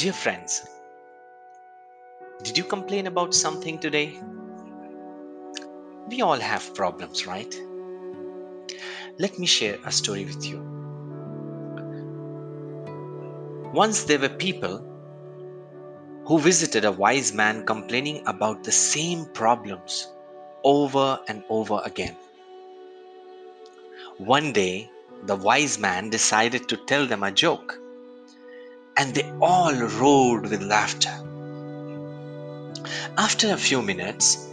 Dear friends, did you complain about something today? We all have problems, right? Let me share a story with you. Once there were people who visited a wise man complaining about the same problems over and over again. One day, the wise man decided to tell them a joke, and they all roared with laughter. After a few minutes,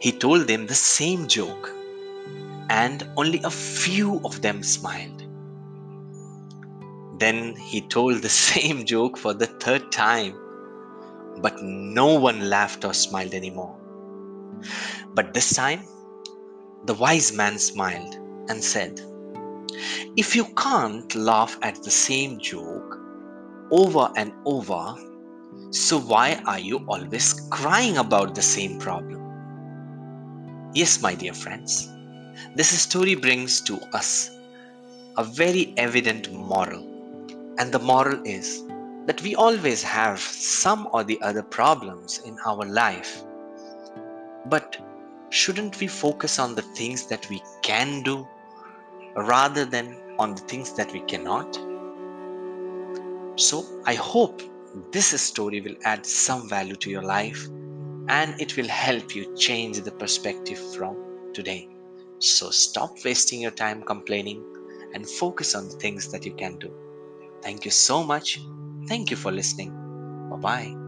he told them the same joke, and only a few of them smiled. Then he told the same joke for the third time, but no one laughed or smiled anymore. But this time, the wise man smiled and said, "If you can't laugh at the same joke over and over, so why are you always crying about the same problem?" Yes, my dear friends, this story brings to us a very evident moral. And the moral is that we always have some or the other problems in our life. But shouldn't we focus on the things that we can do rather than on the things that we cannot? So I hope this story will add some value to your life, and it will help you change the perspective from today. So stop wasting your time complaining and focus on the things that you can do. Thank you so much. Thank you for listening. Bye-bye.